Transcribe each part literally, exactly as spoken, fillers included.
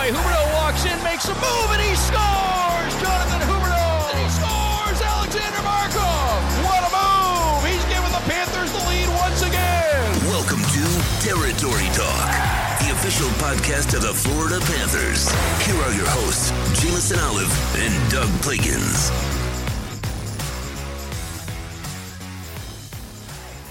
away. Huberdeau walks in, makes a move, and he scores! Jonathan Huberdeau! And he scores! Alexander Barkov! What a move! He's given the Panthers the lead once again! Welcome to Territory Talk, the official podcast of the Florida Panthers. Here are your hosts, Jameson Olive and Doug Plagens.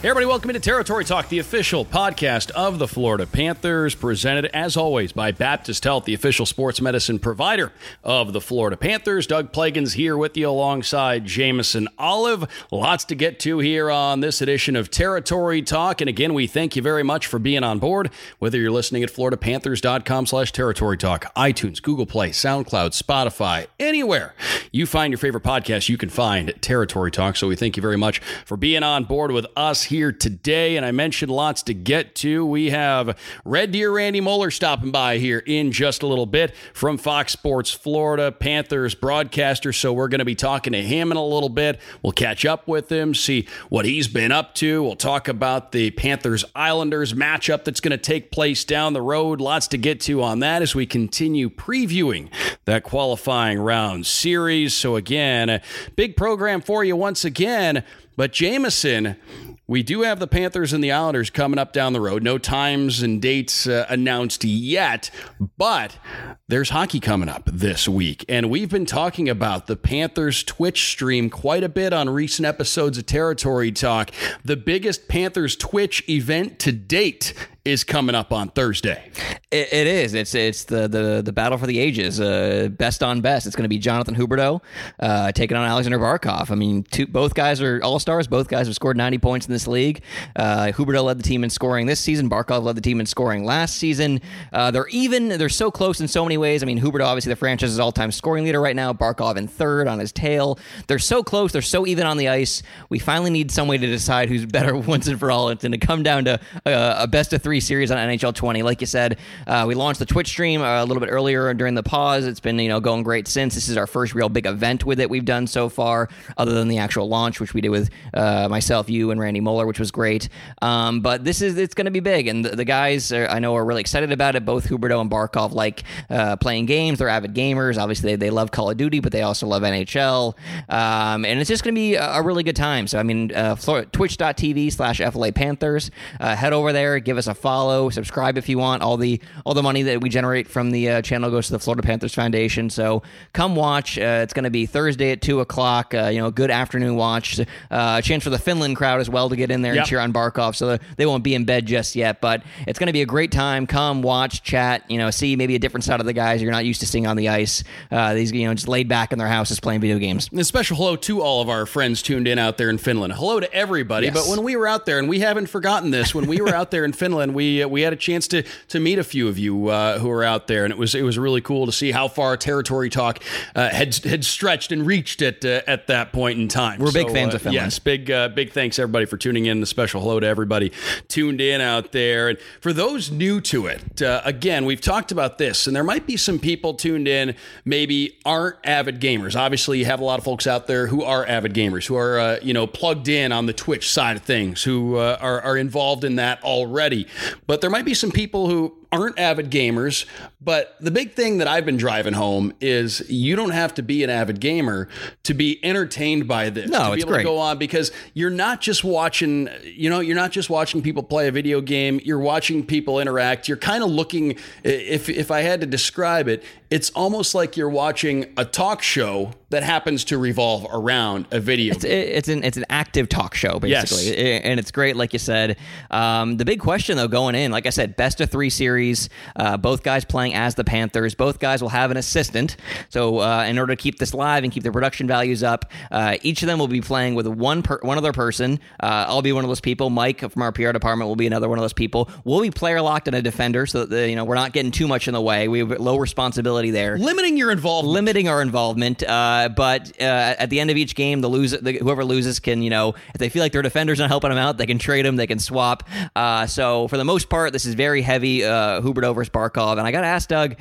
Hey everybody, welcome into Territory Talk, the official podcast of the Florida Panthers, presented as always by Baptist Health, the official sports medicine provider of the Florida Panthers. Doug Plagens here with you alongside Jameson Olive. Lots to get to here on this edition of Territory Talk. And again, we thank you very much for being on board, whether you're listening at florida panthers dot com slash territory talk, iTunes, Google Play, SoundCloud, Spotify, anywhere you find your favorite podcast, you can find Territory Talk. So we thank you very much for being on board with us here today, and I mentioned lots to get to. We have Red Deer Randy Moller stopping by here in just a little bit from Fox Sports Florida, Panthers broadcaster, so we're going to be talking to him in a little bit. We'll catch up with him, see what he's been up to. We'll talk about the Panthers-Islanders matchup that's going to take place down the road. Lots to get to on that as we continue previewing that qualifying round series. So again, a big program for you once again, but Jameson, we do have the Panthers and the Islanders coming up down the road. No times and dates uh, announced yet, but there's hockey coming up this week. And we've been talking about the Panthers Twitch stream quite a bit on recent episodes of Territory Talk. The biggest Panthers Twitch event to date is coming up on Thursday. It, it is. It's it's the the the battle for the ages. Uh, best on best. It's going to be Jonathan Huberdeau uh, taking on Alexander Barkov. I mean, two, both guys are all-stars. Both guys have scored ninety points in this league. Uh, Huberdeau led the team in scoring this season. Barkov led the team in scoring last season. Uh, they're even. They're so close in so many ways. I mean, Huberdeau, obviously the franchise's all-time scoring leader right now. Barkov in third on his tail. They're so close. They're so even on the ice. We finally need some way to decide who's better once and for all, and to come down to uh, a best of three series on N H L twenty. Like you said, uh, we launched the Twitch stream uh, a little bit earlier during the pause. It's been, you know, going great since. This is our first real big event with it we've done so far, other than the actual launch, which we did with uh, myself, you, and Randy Moller, which was great. Um, but this is, it's going to be big, and the, the guys are, I know, are really excited about it. Both Huberdeau and Barkov like uh, playing games. They're avid gamers. Obviously, they, they love Call of Duty, but they also love N H L. Um, and it's just going to be a, a really good time. So, I mean, uh, twitch dot t v slash F La Panthers. Uh, head over there. Give us a follow, subscribe if you want. All the all the money that we generate from the uh, channel goes to the Florida Panthers Foundation. So come watch. Uh, it's going to be Thursday at two o'clock. Uh, you know, good afternoon watch. A uh, chance for the Finland crowd as well to get in there, yep, and cheer on Barkov. So they won't be in bed just yet, but it's going to be a great time. Come watch, chat. You know, see maybe a different side of the guys you're not used to seeing on the ice. Uh, these you know just laid back in their houses playing video games. And a special hello to all of our friends tuned in out there in Finland. Hello to everybody. Yes. But when we were out there, and we haven't forgotten this, when we were out there in Finland. And we uh, we had a chance to to meet a few of you uh, who are out there, and it was it was really cool to see how far Territory Talk uh, had had stretched and reached at uh, at that point in time. We're so, big fans uh, of Finland. Yes, big uh, big thanks everybody for tuning in. A special hello to everybody tuned in out there, and for those new to it, uh, again, we've talked about this, and there might be some people tuned in maybe aren't avid gamers. Obviously, you have a lot of folks out there who are avid gamers, who are uh, you know plugged in on the Twitch side of things, who uh, are are involved in that already. But there might be some people who aren't avid gamers, but the big thing that I've been driving home is you don't have to be an avid gamer to be entertained by this. No, to be it's able great. To go on, because you're not just watching, you know, you're not just watching people play a video game. You're watching people interact. You're kind of looking, if if I had to describe it, it's almost like you're watching a talk show that happens to revolve around a video. It's, game. it's an it's an active talk show, basically. Yes. And it's great, like you said. Um, the big question, though, going in, like I said, best of three series. Uh, both guys playing as the Panthers. Both guys will have an assistant. So uh, in order to keep this live and keep their production values up, uh, each of them will be playing with one per- one other person. Uh, I'll be one of those people. Mike from our P R department will be another one of those people. We'll be player locked and a defender, so that the, you know we're not getting too much in the way. We have low responsibility there. Limiting your involvement. Limiting our involvement. Uh, but uh, at the end of each game, the lose the, whoever loses can, you know, if they feel like their defender's not helping them out, they can trade them. They can swap. Uh, so for the most part, this is very heavy. Uh, uh, Huberdeau versus Barkov. And I got to ask Doug,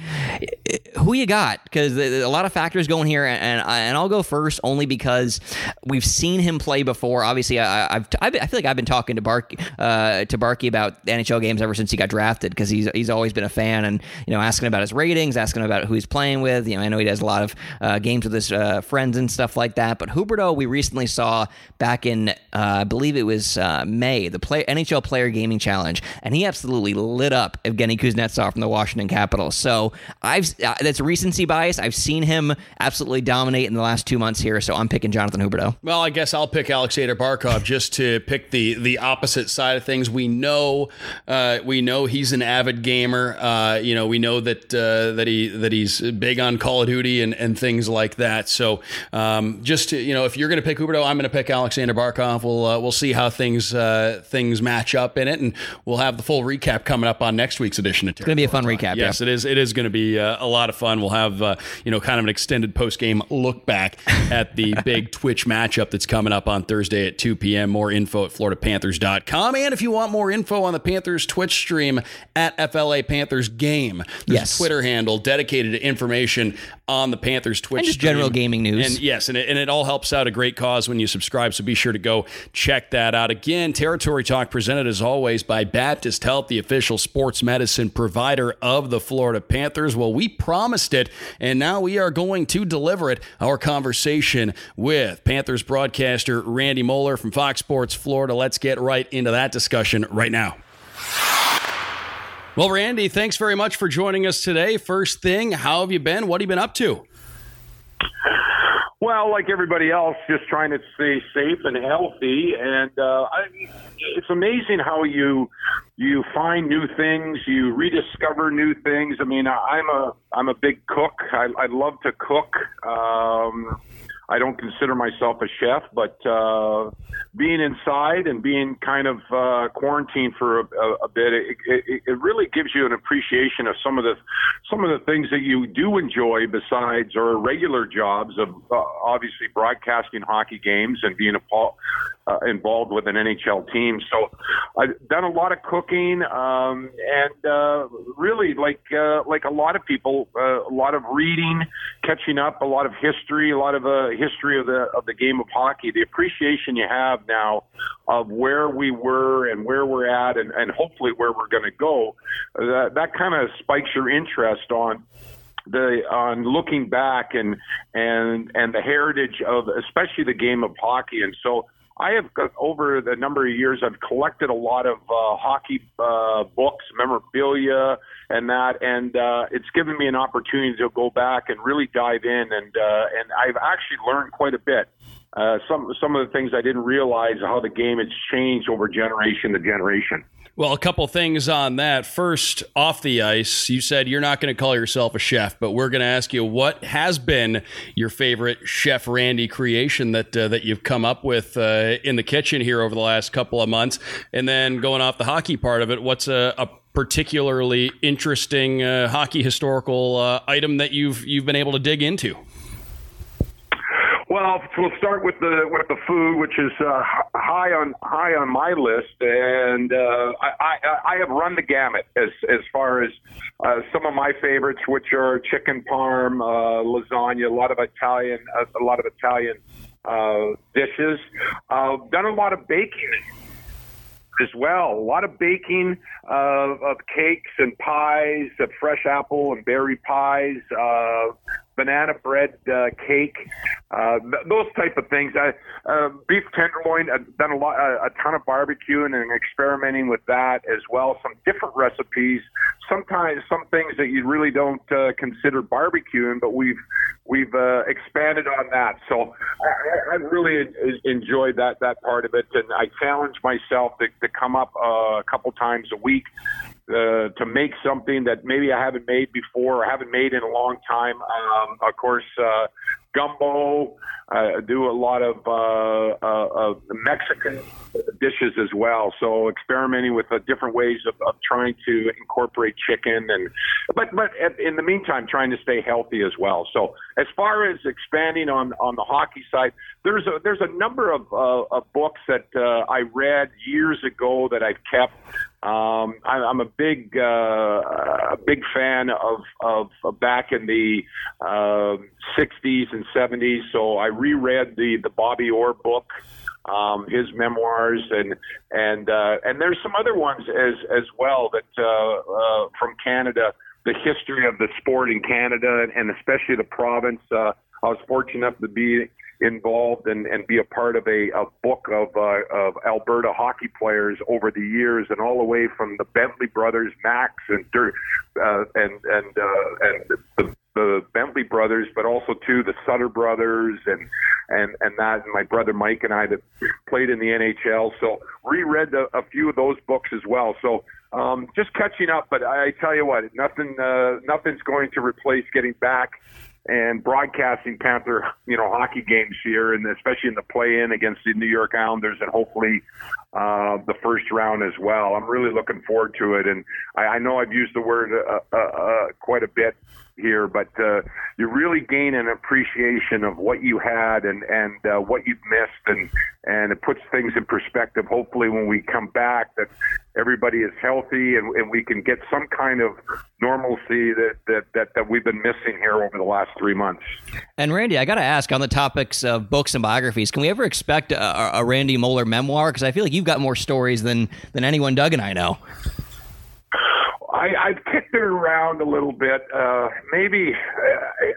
who you got? Because a lot of factors going here, and and I'll go first only because we've seen him play before. Obviously, I, I've I feel like I've been talking to Bark uh, to Barkey about N H L games ever since he got drafted, because he's he's always been a fan, and you know, asking about his ratings, asking about who he's playing with. You know, I know he does a lot of uh, games with his uh, friends and stuff like that. But Huberdeau, we recently saw back in uh, I believe it was uh, May, the play, N H L Player Gaming Challenge, and he absolutely lit up Evgeny Kuznetsov from the Washington Capitals. So I've uh, that's recency bias. I've seen him absolutely dominate in the last two months here. So I'm picking Jonathan Huberdeau. Well, I guess I'll pick Alexander Barkov just to pick the the opposite side of things. We know uh, we know he's an avid gamer. Uh, you know, we know that uh, that he that he's big on Call of Duty and and things like that. So um, just to, you know, if you're going to pick Huberdeau, I'm going to pick Alexander Barkov. We'll uh, we'll see how things uh, things match up in it, and we'll have the full recap coming up on next week's edition of Territory. It's going to be a fun recap. Yes, yeah. it is. It is going to be uh, a lot of fun. We'll have uh, you know, kind of an extended post game look back at the big Twitch matchup that's coming up on Thursday at two p.m. More info at Florida Panthers dot com, and if you want more info on the Panthers Twitch stream at F L A Panthers Game, there's yes. a Twitter handle dedicated to information on the Panthers Twitch and just stream. General gaming news. And yes, and it, and it all helps out a great cause when you subscribe. So be sure to go check that out. Again, Territory Talk presented as always by Baptist Health, the official sports medicine provider of the Florida Panthers. Well, we promised it, and now we are going to deliver it. Our conversation with Panthers broadcaster Randy Moller from Fox Sports Florida. Let's get right into that discussion right now. Well, Randy, thanks very much for joining us today. First thing, how have you been? What have you been up to? Well, like everybody else, just trying to stay safe and healthy. And uh, I, it's amazing how you you find new things, you rediscover new things. I mean, I'm a I'm a big cook. I, I love to cook. Um, I don't consider myself a chef, but uh, being inside and being kind of uh, quarantined for a, a, a bit, it, it, it really gives you an appreciation of some of the some of the things that you do enjoy besides our regular jobs of uh, obviously broadcasting hockey games and being a Paul. Uh, involved with an N H L team. So I've done a lot of cooking um, and uh, really like uh, like a lot of people, uh, a lot of reading, catching up, a lot of history, a lot of uh, history of the of the game of hockey, the appreciation you have now of where we were and where we're at and, and hopefully where we're going to go. That, that kind of spikes your interest on The, on looking back and, and, and the heritage of especially the game of hockey. And so I have, over the number of years, I've collected a lot of uh, hockey uh, books, memorabilia and that, and uh, it's given me an opportunity to go back and really dive in, and uh, and I've actually learned quite a bit. Uh, some some of the things I didn't realize how the game has changed over generation to generation. Well, a couple things on that. First, off the ice, you said you're not going to call yourself a chef, but we're going to ask you what has been your favorite Chef Randy creation that uh, that you've come up with uh, in the kitchen here over the last couple of months. And then going off the hockey part of it, what's a, a particularly interesting uh, hockey historical uh, item that you've you've been able to dig into? Well, we'll start with the with the food, which is uh, high on high on my list, and uh, I, I, I have run the gamut as as far as uh, some of my favorites, which are chicken parm, uh, lasagna, a lot of Italian, a lot of Italian uh, dishes. I've done a lot of baking as well, a lot of baking uh, of cakes and pies, of fresh apple and berry pies. Uh, banana bread uh, cake, uh, th- those type of things. I, uh, beef tenderloin, I've done a, lot, a, a ton of barbecuing and experimenting with that as well. Some different recipes, sometimes some things that you really don't uh, consider barbecuing, but we've we've uh, expanded on that. So I, I really enjoyed that that part of it, and I challenge myself to, to come up uh, a couple times a week Uh, to make something that maybe I haven't made before or haven't made in a long time. Um, of course, uh, gumbo, uh, do a lot of, uh, uh, of Mexican dishes as well. So experimenting with uh, different ways of, of trying to incorporate chicken and, but, but in the meantime, trying to stay healthy as well. So as far as expanding on, on the hockey side, there's a, there's a number of, uh, of books that, uh, I read years ago that I've kept, Um, I, I'm a big, uh, a big fan of, of, of back in the uh, sixties and seventies. So I reread the, the Bobby Orr book, um, his memoirs, and and uh, and there's some other ones as as well that uh, uh, from Canada, the history of the sport in Canada, and especially the province. Uh, I was fortunate enough to be involved and, and be a part of a, a book of, uh, of Alberta hockey players over the years, and all the way from the Bentley brothers, Max and uh, and and, uh, and the, the Bentley brothers, but also to the Sutter brothers and and and that, and my brother Mike and I that played in the N H L. So reread a, a few of those books as well. So um, just catching up. But I, I tell you what, nothing uh, nothing's going to replace getting back and broadcasting Panther, you know, hockey games here, and especially in the play-in against the New York Islanders, and hopefully uh, the first round as well. I'm really looking forward to it, and I, I know I've used the word uh, uh, uh, quite a bit here, but uh, you really gain an appreciation of what you had and and uh, what you've missed, and and it puts things in perspective. Hopefully, when we come back, that everybody is healthy, and, and we can get some kind of normalcy that, that that that we've been missing here over the last three months. And Randy, I got to ask, on the topics of books and biographies, can we ever expect a, a Randy Moller memoir? Because I feel like you've got more stories than than anyone Doug and I know. I, I've kicked it around a little bit. Uh, maybe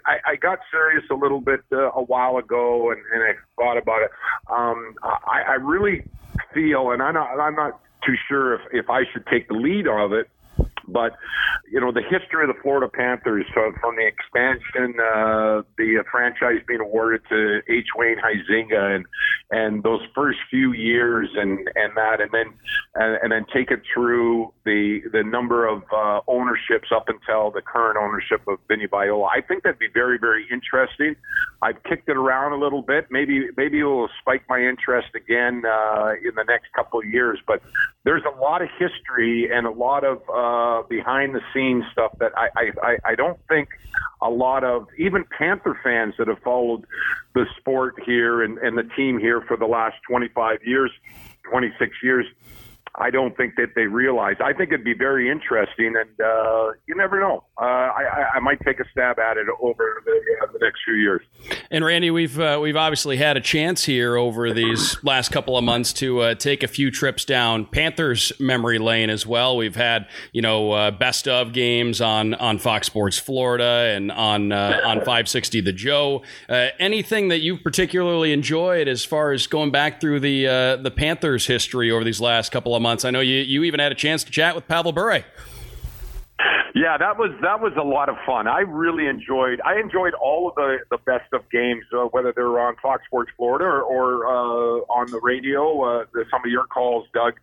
I, I got serious a little bit uh, a while ago, and, and I thought about it. Um, I, I really feel, and I'm not, I'm not too sure if, if I should take the lead of it, but, you know, the history of the Florida Panthers, so from the expansion, uh, the franchise being awarded to H Wayne Huizenga, and and those first few years, and, and that, and then and, and then take it through the the number of uh, ownerships up until the current ownership of Vinny Biola. I think that'd be very, very interesting. I've kicked it around a little bit. Maybe maybe it will spike my interest again uh, in the next couple of years. But there's a lot of history and a lot of uh, behind the scenes stuff that I, I, I don't think a lot of even Panther fans that have followed the sport here and, and the team here for the last twenty-five years, twenty-six years, I don't think that they realize. I think it'd be very interesting, and uh, you never know. Uh, I, I might take a stab at it over the, uh, the next few years. And Randy, we've uh, we've obviously had a chance here over these last couple of months to uh, take a few trips down Panthers memory lane as well. We've had you know uh, best of games on, on Fox Sports Florida and on uh, on five sixty The Joe. Uh, anything that you particularly enjoyed as far as going back through the uh, the Panthers history over these last couple of months? I know you, you even had a chance to chat with Pavel Bure. Yeah, that was that was a lot of fun. I really enjoyed. I enjoyed all of the, the best of games, uh, whether they were on Fox Sports Florida or, or uh, on the radio. Uh, some of your calls, Doug,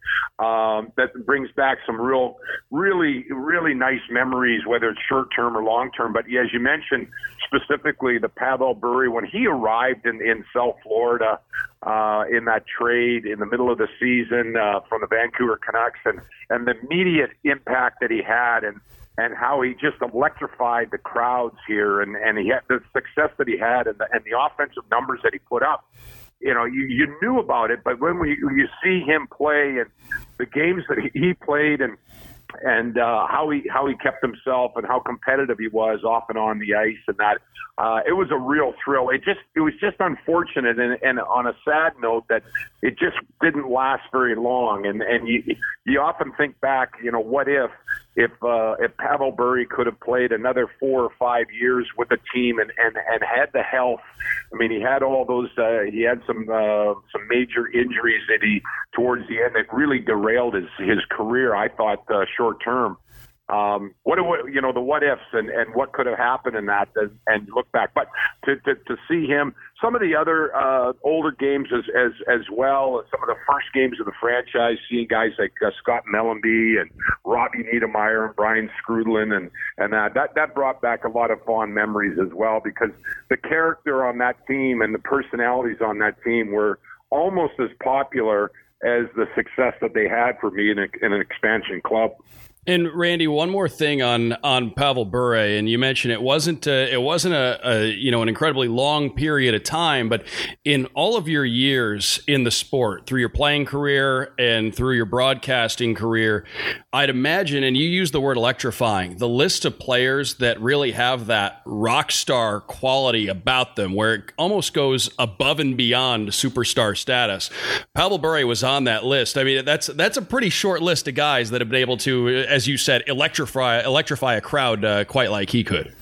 um, that brings back some real, really, really nice memories, whether it's short term or long term. But yeah, as you mentioned, specifically the Pavel Bure, when he arrived in, in South Florida uh, in that trade in the middle of the season uh, from the Vancouver Canucks, and and the immediate impact that he had, and and how he just electrified the crowds here, and, and he had the success that he had, and the, and the offensive numbers that he put up. You know, you, you knew about it, but when, we, when you see him play and the games that he played, and and uh, how he how he kept himself and how competitive he was off and on the ice, and that uh, it was a real thrill. It just it was just unfortunate, and, and on a sad note, that it just didn't last very long. And and you you often think back, you know, what if if uh, if Pavel Bure could have played another four or five years with the team, and, and, and had the health. I mean, he had all those. Uh, he had some uh, some major injuries that he towards the end that really derailed his his career, I thought, uh, short term. Um, what you know, the what ifs and, and what could have happened in that, and, and look back. But to, to, to see him, some of the other uh, older games as, as as well, some of the first games of the franchise, seeing guys like uh, Scott Mellenby and Robbie Niedermeyer and Brian Scrudlin, and and that, that that brought back a lot of fond memories as well, because the character on that team and the personalities on that team were almost as popular as the success that they had for me in, a, in an expansion club. And Randy, one more thing on on Pavel Bure, and you mentioned it wasn't a, it wasn't a, a you know an incredibly long period of time, but in all of your years in the sport, through your playing career and through your broadcasting career, I'd imagine, and you use the word electrifying, the list of players that really have that rock star quality about them, where it almost goes above and beyond superstar status. Pavel Bure was on that list. I mean, that's that's a pretty short list of guys that have been able to, as you said, electrify electrify a crowd uh, quite like he could.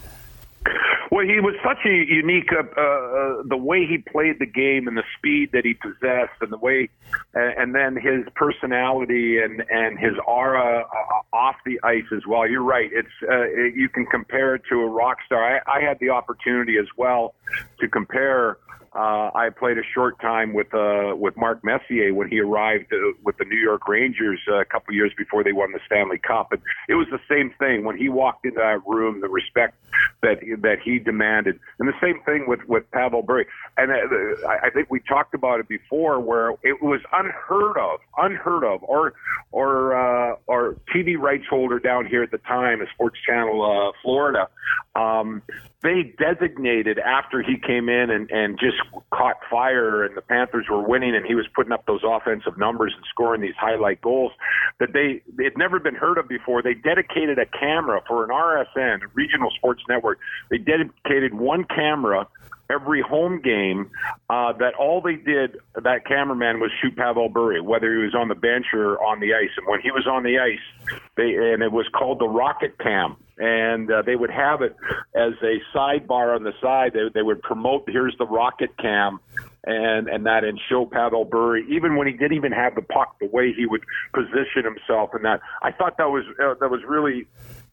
Well, he was such a unique, uh, uh, the way he played the game and the speed that he possessed and the way, uh, and then his personality and, and his aura uh, off the ice as well. You're right. It's uh, it, you can compare it to a rock star. I, I had the opportunity as well to compare. Uh, I played a short time with uh, with Mark Messier when he arrived uh, with the New York Rangers uh, a couple years before they won the Stanley Cup. And it was the same thing. When he walked into that room, the respect that that he demanded. And the same thing with, with Pavel Bure. And uh, I think we talked about it before, where it was unheard of, unheard of. Or or uh, our T V rights holder down here at the time, a sports channel, uh, Florida, um, they designated after he came in and, and just caught fire and the Panthers were winning and he was putting up those offensive numbers and scoring these highlight goals that they had never been heard of before. They dedicated a camera for an R S N, a regional sports network. They dedicated one camera every home game uh, that all they did, that cameraman was shoot Pavel Bure, whether he was on the bench or on the ice. And when he was on the ice, they and it was called the Rocket Cam. And uh, they would have it as a sidebar on the side. They, they would promote, here's the Rocket Cam, and, and that, and show Pavel Bure, even when he didn't even have the puck, the way he would position himself and that. I thought that was uh, that was really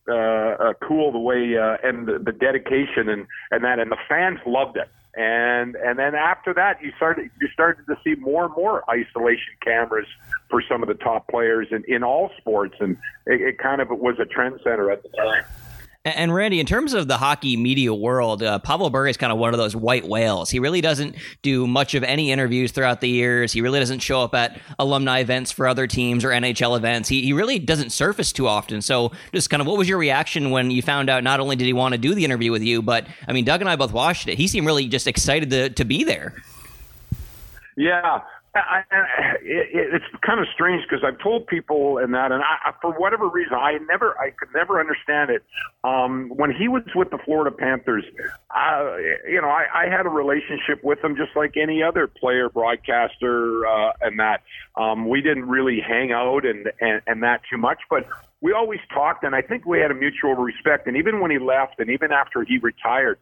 uh, uh, cool, the way uh, and the, the dedication and, and that, and the fans loved it. And and then after that, you started you started to see more and more isolation cameras for some of the top players in, in all sports, and it, it kind of was a trendsetter at the time. And Randy, in terms of the hockey media world, uh, Pavel Bure is kind of one of those white whales. He really doesn't do much of any interviews throughout the years. He really doesn't show up at alumni events for other teams or N H L events. He, he really doesn't surface too often. So just kind of what was your reaction when you found out not only did he want to do the interview with you, but, I mean, Doug and I both watched it. He seemed really just excited to, to be there. Yeah. I, I, it, it's kind of strange because I've told people and that, and I, for whatever reason, I never, I could never understand it. Um, when he was with the Florida Panthers, I, you know, I, I had a relationship with him just like any other player, broadcaster, uh, and that. Um, we didn't really hang out and, and, and that too much, but we always talked, and I think we had a mutual respect. And even when he left, and even after he retired,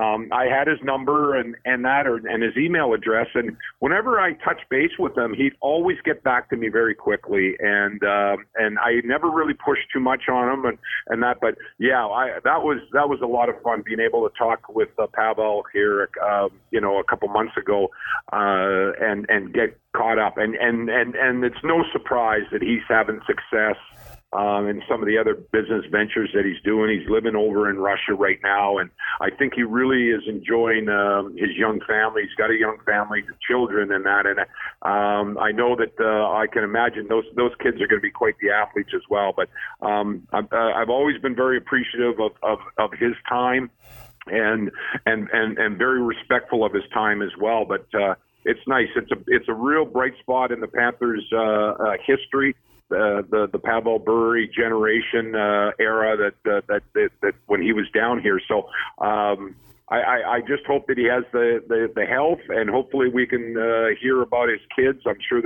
um, I had his number and, and that, or, and his email address. And whenever I touched base with him, he'd always get back to me very quickly. And uh, and I never really pushed too much on him and, and that. But yeah, I, that was that was a lot of fun being able to talk with uh, Pavel here, uh, you know, a couple months ago, uh, and and get caught up. And and and and it's no surprise that he's having success. Um, and some of the other business ventures that he's doing. He's living over in Russia right now, and I think he really is enjoying um, his young family. He's got a young family, children, and that. And um, I know that uh, I can imagine those those kids are going to be quite the athletes as well. But um, I've, uh, I've always been very appreciative of, of, of his time, and and and and very respectful of his time as well. But uh, it's nice. It's a it's a real bright spot in the Panthers' uh, uh, history. Uh, the the Pavel Bure generation uh, era that, uh, that that that when he was down here. So um, I, I, I just hope that he has the, the, the health, and hopefully we can uh, hear about his kids. I'm sure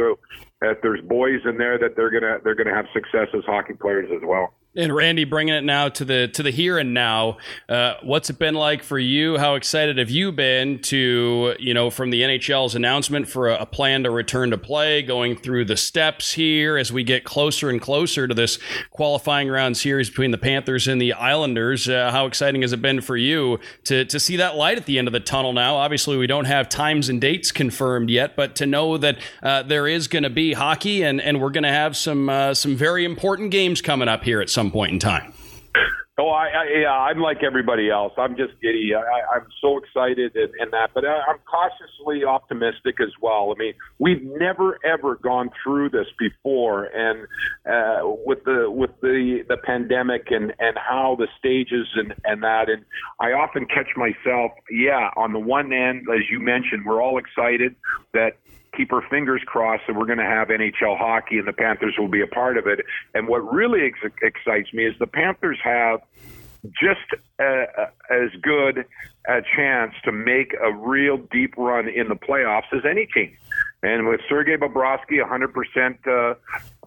that there's boys in there that they're gonna they're gonna have success as hockey players as well. And Randy, bringing it now to the to the here and now, uh, what's it been like for you? How excited have you been to, you know, from the N H L's announcement for a, a plan to return to play, going through the steps here as we get closer and closer to this qualifying round series between the Panthers and the Islanders? Uh, how exciting has it been for you to, to see that light at the end of the tunnel now? Obviously, we don't have times and dates confirmed yet, but to know that uh, there is going to be hockey and, and we're going to have some, uh, some very important games coming up here at some point in time. Oh, I, I, yeah, I'm like everybody else. I'm just giddy. I, I, I'm so excited and, and that, but I, I'm cautiously optimistic as well. I mean, we've never ever gone through this before, and uh, with the with the, the pandemic and, and how the stages and, and that, and I often catch myself. Yeah, on the one end, as you mentioned, we're all excited that. Keep our fingers crossed that we're going to have N H L hockey and the Panthers will be a part of it. And what really ex- excites me is the Panthers have just a, a, as good a chance to make a real deep run in the playoffs as any team. And with Sergey Bobrovsky one hundred percent uh,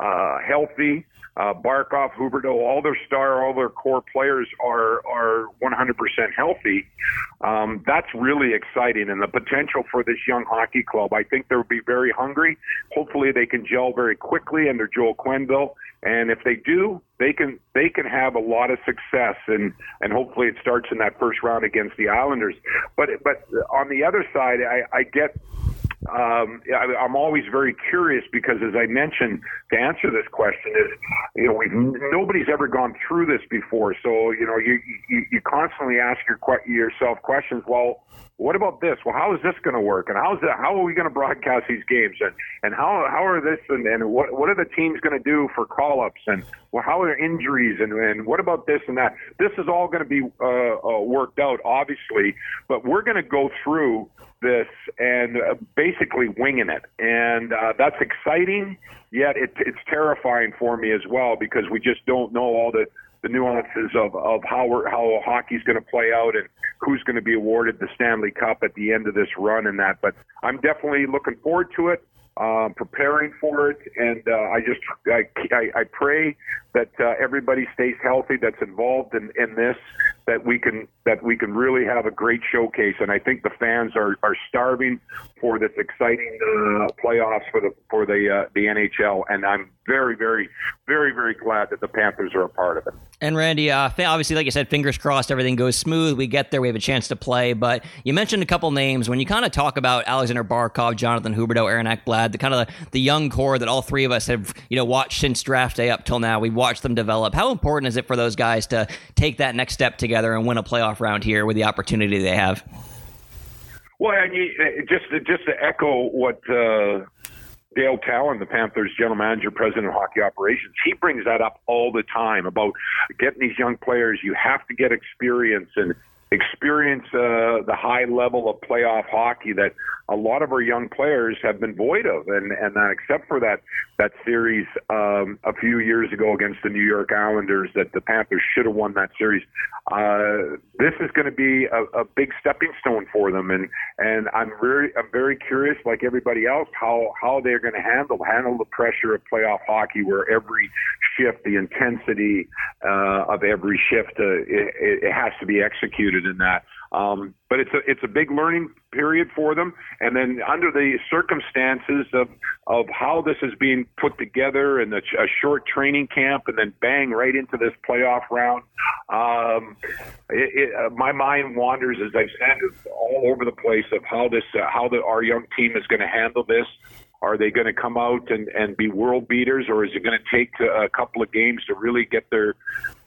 uh, healthy, uh, Barkov, Huberdeau, all their star, all their core players are are one hundred percent healthy. Um, that's really exciting, and the potential for this young hockey club. I think they'll be very hungry. Hopefully, they can gel very quickly under Joel Quenneville, and if they do, they can they can have a lot of success, and, and hopefully, it starts in that first round against the Islanders. But but on the other side, I, I get. Um, I, I'm always very curious because, as I mentioned, to answer this question is, you know, we've, nobody's ever gone through this before. So, you know, you you, you constantly ask your, yourself questions. Well, what about this? Well, how is this going to work? And how is that? How are we going to broadcast these games? And and how how are this? And, and what what are the teams going to do for call-ups? And well, how are injuries? And, and what about this and that? This is all going to be uh, uh, worked out, obviously, but we're going to go through this and uh, basically winging it. And uh, that's exciting, yet it, it's terrifying for me as well because we just don't know all the, the nuances of, of how we're, how hockey's going to play out and who's going to be awarded the Stanley Cup at the end of this run and that. But I'm definitely looking forward to it, uh, preparing for it, and uh, I just I, I, I pray that uh, everybody stays healthy that's involved in, in this, that we can that we can really have a great showcase. And I think the fans are, are starving for this exciting uh, playoffs for the for the uh, the N H L. And I'm very, very, very, very glad that the Panthers are a part of it. And Randy, uh, obviously, like you said, fingers crossed, everything goes smooth. We get there. We have a chance to play. But you mentioned a couple names. When you kind of talk about Alexander Barkov, Jonathan Huberdeau, Aaron Ekblad, the kind of the, the young core that all three of us have, you know, watched since draft day up till now. We've watch them develop. How important is it for those guys to take that next step together and win a playoff round here with the opportunity they have? Well, and you, just, just to echo what uh, Dale Talon, the Panthers general manager, president of hockey operations, he brings that up all the time about getting these young players. You have to get experience and experience uh, the high level of playoff hockey that a lot of our young players have been void of, and and that, except for that that series um, a few years ago against the New York Islanders that the Panthers should have won that series. Uh, this is going to be a, a big stepping stone for them, and and I'm very I'm very curious, like everybody else, how how they're going to handle handle the pressure of playoff hockey, where every shift, the intensity uh, of every shift, uh, it, it has to be executed in that. Um, but it's a it's a big learning period for them, and then under the circumstances of of how this is being put together and a short training camp, and then bang right into this playoff round. Um, it, it, uh, my mind wanders, as I've said, all over the place of how this uh, how the, our young team is going to handle this. Are they going to come out and, and be world beaters, or is it going to take a couple of games to really get their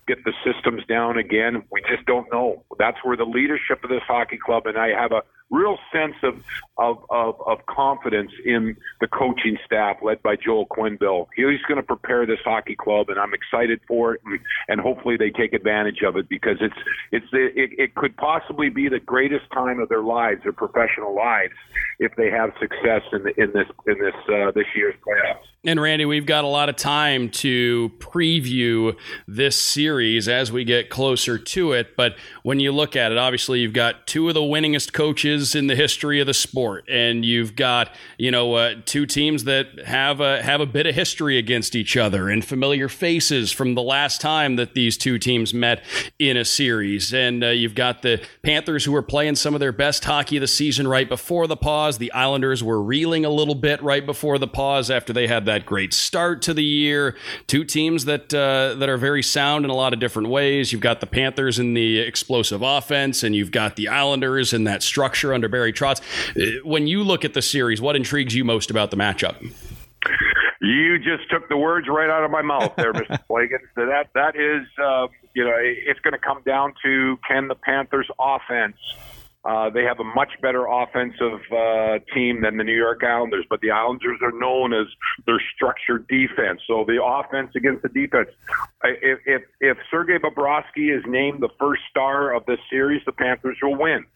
get the systems down again? We just don't know. That's where the leadership of this hockey club, and I have a real sense of of of, of confidence in the coaching staff led by Joel Quenneville. He's going to prepare this hockey club, and I'm excited for it, and, and hopefully they take advantage of it because it's it's it, it could possibly be the greatest time of their lives, their professional lives, if they have success in the, in this in this uh, this year's playoffs. And Randy, we've got a lot of time to preview this series as we get closer to it. But when you look at it, obviously you've got two of the winningest coaches in the history of the sport, and you've got you know uh, two teams that have a have a bit of history against each other and familiar faces from the last time that these two teams met in a series. And uh, you've got the Panthers who were playing some of their best hockey of the season right before the pause. The Islanders were reeling a little bit right before the pause after they had that. That great start to the year. Two teams that uh, that are very sound in a lot of different ways. You've got the Panthers in the explosive offense, and you've got the Islanders in that structure under Barry Trotz. When you look at the series, what intrigues you most about the matchup? You just took the words right out of my mouth there, Mister Plagens. That that is, uh, you know, it's going to come down to, can the Panthers' offense? Uh, they have a much better offensive uh, team than the New York Islanders, but the Islanders are known as their structured defense. So the offense against the defense. If if, if Sergey Bobrovsky is named the first star of this series, the Panthers will win.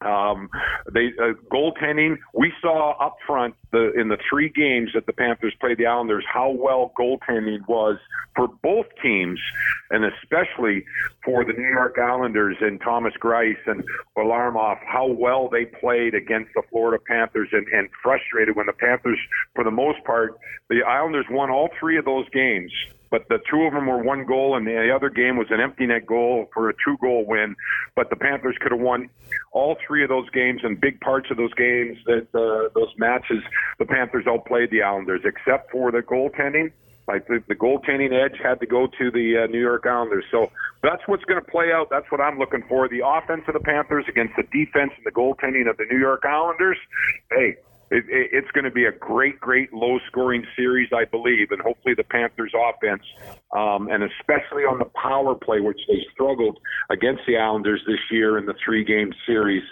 Um, they uh, goaltending. We saw up front the, in the three games that the Panthers played the Islanders how well goaltending was for both teams, and especially for the New York Islanders and Thomas Greiss and Varlamov, how well they played against the Florida Panthers and, and frustrated when the Panthers, for the most part, the Islanders won all three of those games. But the two of them were one goal, and the other game was an empty net goal for a two-goal win. But the Panthers could have won all three of those games, and big parts of those games, that uh, those matches, the Panthers outplayed the Islanders, except for the goaltending. Like the, the goaltending edge had to go to the uh, New York Islanders. So that's what's going to play out. That's what I'm looking for. The offense of the Panthers against the defense and the goaltending of the New York Islanders. Hey, It, it, it's going to be a great, great low-scoring series, I believe, and hopefully the Panthers' offense, um, and especially on the power play, which they struggled against the Islanders this year in the three-game series,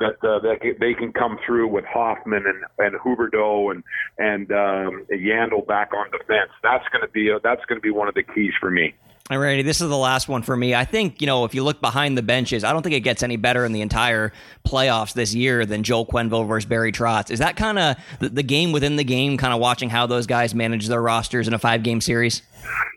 that, uh, that they can come through with Hoffman and, and Huberdeau and and um, Yandel back on defense. That's going to be a, that's going to be one of the keys for me. All righty, this is the last one for me. I think, you know, if you look behind the benches, I don't think it gets any better in the entire playoffs this year than Joel Quenneville versus Barry Trotz. Is that kind of the, the game within the game, kind of watching how those guys manage their rosters in a five-game series?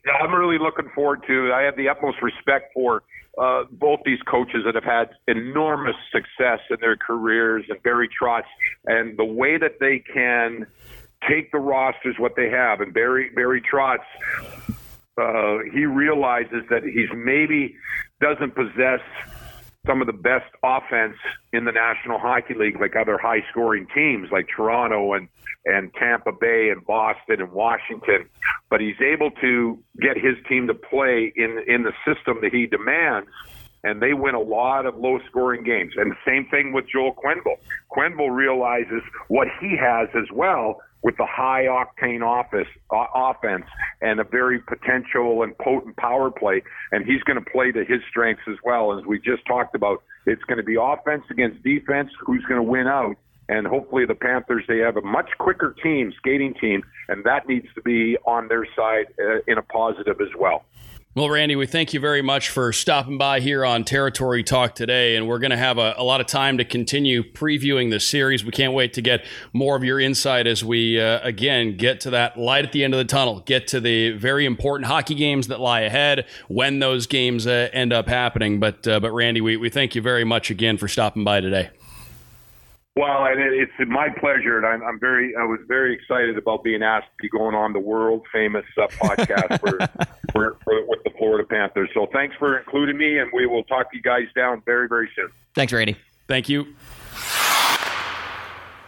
Yeah, I'm really looking forward to it. I have the utmost respect for Uh, both these coaches that have had enormous success in their careers, and Barry Trotz, and the way that they can take the rosters, what they have. And Barry, Barry Trotz, uh, he realizes that he's maybe doesn't possess some of the best offense in the National Hockey League, like other high-scoring teams like Toronto and, and Tampa Bay and Boston and Washington. But he's able to get his team to play in, in the system that he demands, and they win a lot of low-scoring games. And the same thing with Joel Quenneville. Quenneville realizes what he has as well, with the high-octane office uh, offense and a very potential and potent power play. And he's going to play to his strengths as well. As we just talked about, it's going to be offense against defense, who's going to win out. And hopefully the Panthers, they have a much quicker team, skating team, and that needs to be on their side uh, in a positive as well. Well, Randy, we thank you very much for stopping by here on Territory Talk today, and we're going to have a, a lot of time to continue previewing this series. We can't wait to get more of your insight as we, uh, again, get to that light at the end of the tunnel, get to the very important hockey games that lie ahead, when those games uh, end up happening. But, uh, but Randy, we, we thank you very much again for stopping by today. Well, and it's my pleasure, and I'm, I'm very. I was very excited about being asked to be going on the world famous uh, podcast for, for, for with the Florida Panthers. So thanks for including me, and we will talk to you guys down very, very soon. Thanks, Randy. Thank you.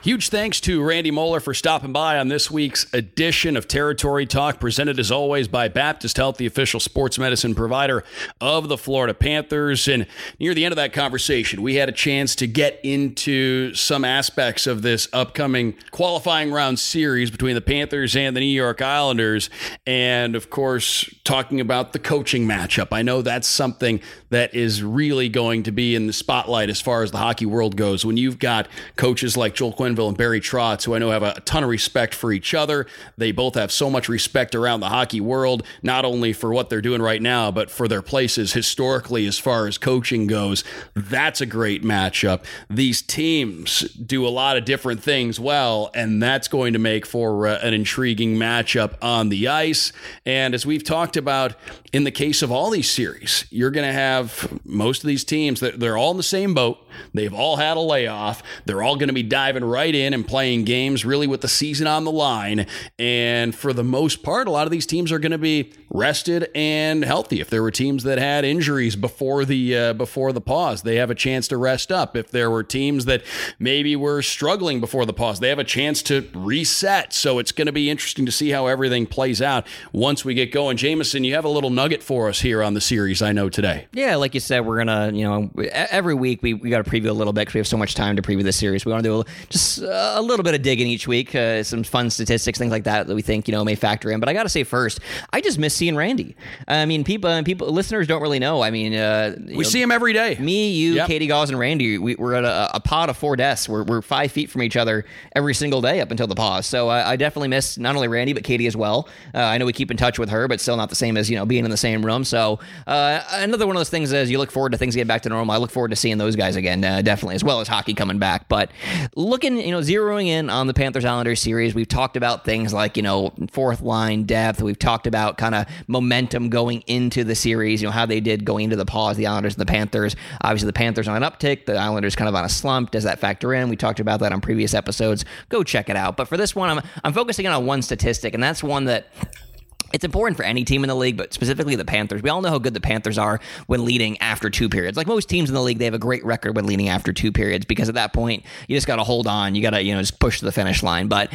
Huge thanks to Randy Moller for stopping by on this week's edition of Territory Talk, presented as always by Baptist Health, the official sports medicine provider of the Florida Panthers. And near the end of that conversation, we had a chance to get into some aspects of this upcoming qualifying round series between the Panthers and the New York Islanders. And of course, talking about the coaching matchup. I know that's something that is really going to be in the spotlight as far as the hockey world goes. When you've got coaches like Joel Quenneville and Barry Trotz, who I know have a ton of respect for each other. They both have so much respect around the hockey world, not only for what they're doing right now, but for their places historically as far as coaching goes. That's a great matchup. These teams do a lot of different things well, and that's going to make for uh, an intriguing matchup on the ice. And as we've talked about, in the case of all these series, you're going to have most of these teams that they're all in the same boat. They've all had a layoff. They're all going to be diving right in and playing games really with the season on the line. And for the most part, a lot of these teams are going to be rested and healthy. If there were teams that had injuries before the uh, before the pause, they have a chance to rest up. If there were teams that maybe were struggling before the pause, they have a chance to reset. So it's going to be interesting to see how everything plays out once we get going. Jameson, you have a little nugget for us here on the series, I know, today. Yeah, like you said, we're going to, you know, every week we, we got to preview a little bit because we have so much time to preview this series. We want to do a, just does a little bit of digging each week, uh, some fun statistics, things like that that we think, you know, may factor in. But I got to say first, I just miss seeing Randy. I mean, people, people, listeners don't really know. I mean, uh, we know, see him every day. Me, you, yep. Katie Gauss, and Randy. We, we're at a, a pod of four desks. We're, we're five feet from each other every single day up until the pause. So uh, I definitely miss not only Randy but Katie as well. Uh, I know we keep in touch with her, but still not the same as, you know, being in the same room. So uh, another one of those things is you look forward to things getting back to normal. I look forward to seeing those guys again, uh, definitely, as well as hockey coming back. But looking, you know, zeroing in on the Panthers Islanders series, we've talked about things like, you know, fourth line depth. We've talked about kind of momentum going into the series, you know, how they did going into the pause, the Islanders and the Panthers. Obviously, the Panthers on an uptick, the Islanders kind of on a slump. Does that factor in? We talked about that on previous episodes. Go check it out. But for this one, I'm I'm focusing in on one statistic, and that's one that it's important for any team in the league, but specifically the Panthers. We all know how good the Panthers are when leading after two periods. Like most teams in the league, they have a great record when leading after two periods because at that point, you just got to hold on. You got to, you know, just push to the finish line. But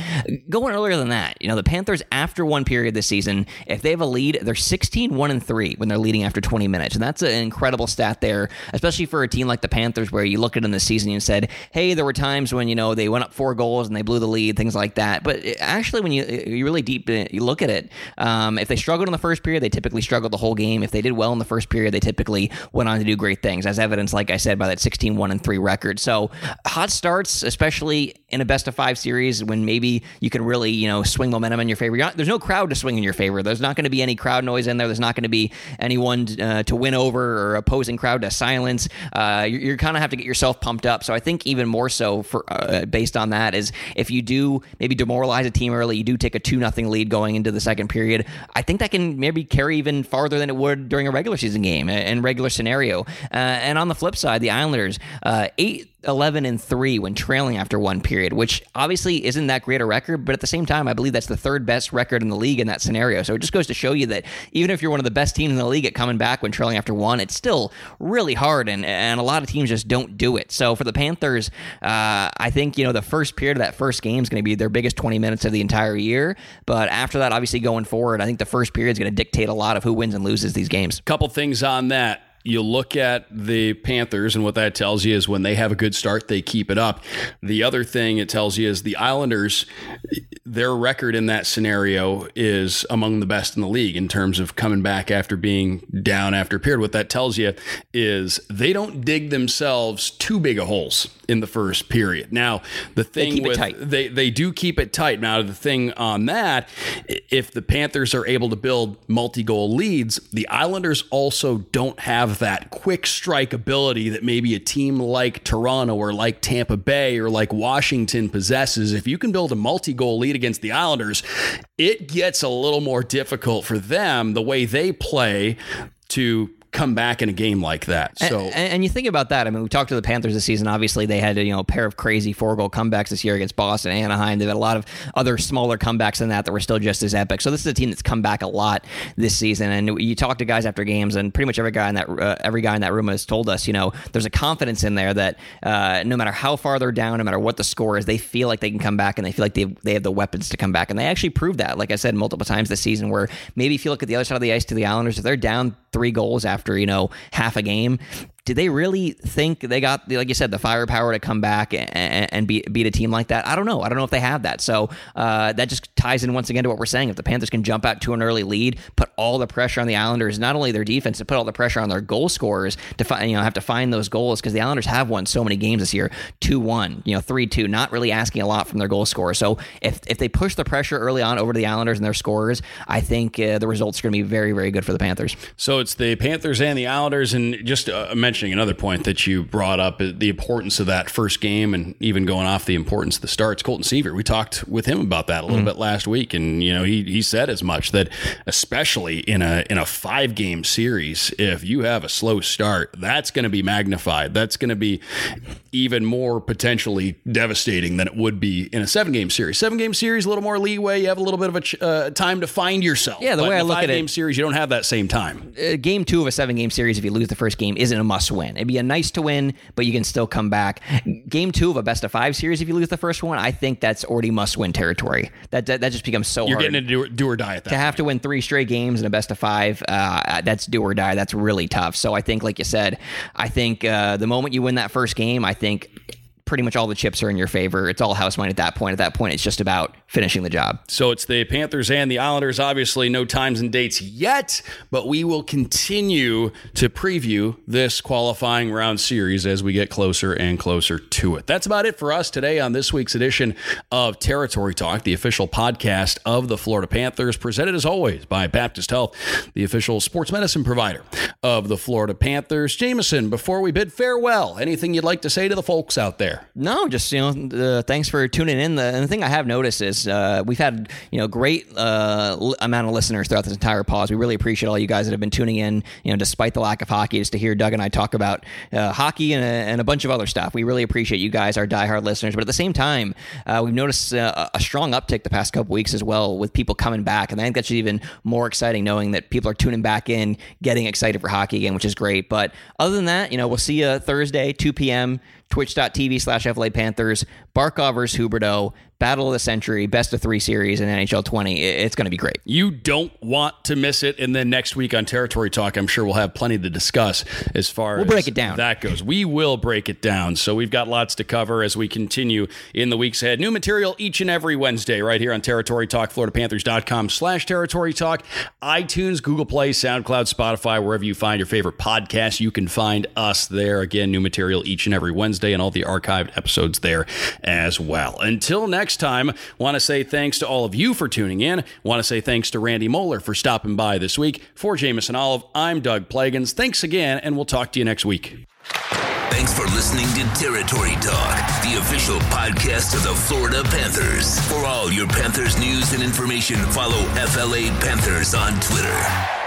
going earlier than that, you know, the Panthers after one period this season, if they have a lead, they're sixteen one and three when they're leading after twenty minutes. And that's an incredible stat there, especially for a team like the Panthers where you look at them this season and said, hey, there were times when, you know, they went up four goals and they blew the lead, things like that. But actually, when you you really deep you look at it, um, Um, if they struggled in the first period, they typically struggled the whole game. If they did well in the first period, they typically went on to do great things, as evidenced, like I said, by that sixteen one and three record. So hot starts, especially in a best-of-five series when maybe you can really, you know, swing momentum in your favor. You're not, there's no crowd to swing in your favor. There's not going to be any crowd noise in there. There's not going to be anyone uh, to win over or opposing crowd to silence. Uh, you you kind of have to get yourself pumped up. So I think even more so for uh, based on that is if you do maybe demoralize a team early, you do take a two nothing lead going into the second period, I think that can maybe carry even farther than it would during a regular season game and regular scenario. Uh, and on the flip side, the Islanders, uh, eight eleven and three when trailing after one period, which obviously isn't that great a record, but at the same time, I believe that's the third best record in the league in that scenario. So it just goes to show you that even if you're one of the best teams in the league at coming back when trailing after one, it's still really hard, and, and a lot of teams just don't do it. So for the Panthers, uh, I think, you know, the first period of that first game is going to be their biggest twenty minutes of the entire year. But after that, obviously going forward, I think the first period is going to dictate a lot of who wins and loses these games. Couple things on that. You look at the Panthers, and what that tells you is when they have a good start, they keep it up. The other thing it tells you is the Islanders, their record in that scenario is among the best in the league in terms of coming back after being down after a period. What that tells you is they don't dig themselves too big of holes in the first period. Now, the thing they keep with, it tight. They, they do keep it tight. Now, the thing on that, if the Panthers are able to build multi-goal leads, the Islanders also don't have that quick strike ability that maybe a team like Toronto or like Tampa Bay or like Washington possesses. If you can build a multi-goal lead against the Islanders, it gets a little more difficult for them, the way they play, to come back in a game like that. So, and, and you think about that. I mean, we talked to the Panthers this season. Obviously, they had, you know, a pair of crazy four-goal comebacks this year against Boston, Anaheim. They've had a lot of other smaller comebacks than that that were still just as epic. So this is a team that's come back a lot this season. And you talk to guys after games, and pretty much every guy in that uh, every guy in that room has told us, you know, there's a confidence in there that uh, no matter how far they're down, no matter what the score is, they feel like they can come back, and they feel like they they have the weapons to come back. And they actually proved that, like I said, multiple times this season. Where maybe if you look at the other side of the ice to the Islanders, if they're down three goals after After, you know, half a game, did they really think they got, like you said, the firepower to come back and, and beat, beat a team like that? I don't know. I don't know if they have that. So uh, that just ties in once again to what we're saying. If the Panthers can jump out to an early lead, put all the pressure on the Islanders, not only their defense, but put all the pressure on their goal scorers to find, you know, have to find those goals, because the Islanders have won so many games this year, two one, you know, three two, not really asking a lot from their goal scorer. So if if they push the pressure early on over to the Islanders and their scorers, I think uh, the results are going to be very, very good for the Panthers. So it's the Panthers and the Islanders, and just uh, mentioning another point that you brought up, the importance of that first game, and even going off the importance of the starts. Colton Seaver, we talked with him about that a little mm-hmm. bit last week, and you know he he said as much, that especially in a in a five game series, if you have a slow start, that's going to be magnified. That's going to be even more potentially devastating than it would be in a seven game series. Seven game series, a little more leeway. You have a little bit of a ch- uh, time to find yourself. Yeah, the but way I look at it, five game series, you don't have that same time. Uh, game two of a seven game series, if you lose the first game, isn't a must win. It'd be a nice to win, but you can still come back. Game two of a best of five series, if you lose the first one, I think that's already must win territory. That that, that just becomes so You're hard. You're getting into do or die at that. To point. Have to win three straight games in a best of five, uh, that's do or die. That's really tough. So I think, like you said, I think uh, the moment you win that first game, I think pretty much all the chips are in your favor. It's all house money at that point. At that point, it's just about finishing the job. So it's the Panthers and the Islanders. Obviously, no times and dates yet, but we will continue to preview this qualifying round series as we get closer and closer to it. That's about it for us today on this week's edition of Territory Talk, the official podcast of the Florida Panthers, presented as always by Baptist Health, the official sports medicine provider of the Florida Panthers. Jameson, before we bid farewell, anything you'd like to say to the folks out there? No, just, you know, uh, thanks for tuning in. The, and the thing I have noticed is uh, we've had, you know, great uh, l- amount of listeners throughout this entire pause. We really appreciate all you guys that have been tuning in, you know, despite the lack of hockey, just to hear Doug and I talk about uh, hockey and a, and a bunch of other stuff. We really appreciate you guys, our diehard listeners. But at the same time, uh, we've noticed uh, a strong uptick the past couple weeks as well with people coming back. And I think that's even more exciting, knowing that people are tuning back in, getting excited for hockey again, which is great. But other than that, you know, we'll see you Thursday, two p.m., twitch dot t v slash F L A Panthers, Barkov versus Huberdeau, Battle of the Century, Best of Three Series in N H L twenty. It's going to be great. You don't want to miss it. And then next week on Territory Talk, I'm sure we'll have plenty to discuss as far we'll as break it down. That goes. We will break it down. So we've got lots to cover as we continue in the weeks ahead. New material each and every Wednesday right here on Territory Talk, Florida Panthers dot com slash Territory Talk, iTunes, Google Play, SoundCloud, Spotify, wherever you find your favorite podcast, you can find us there. Again, new material each and every Wednesday and all the archived episodes there as well. Until next Next time, want to say thanks to all of you for tuning in. Want to say thanks to Randy Moller for stopping by this week. For Jameson Olive, I'm Doug Plagens. Thanks again, and we'll talk to you next week. Thanks for listening to Territory Talk, the official podcast of the Florida Panthers. For all your Panthers news and information, follow F L A Panthers on Twitter.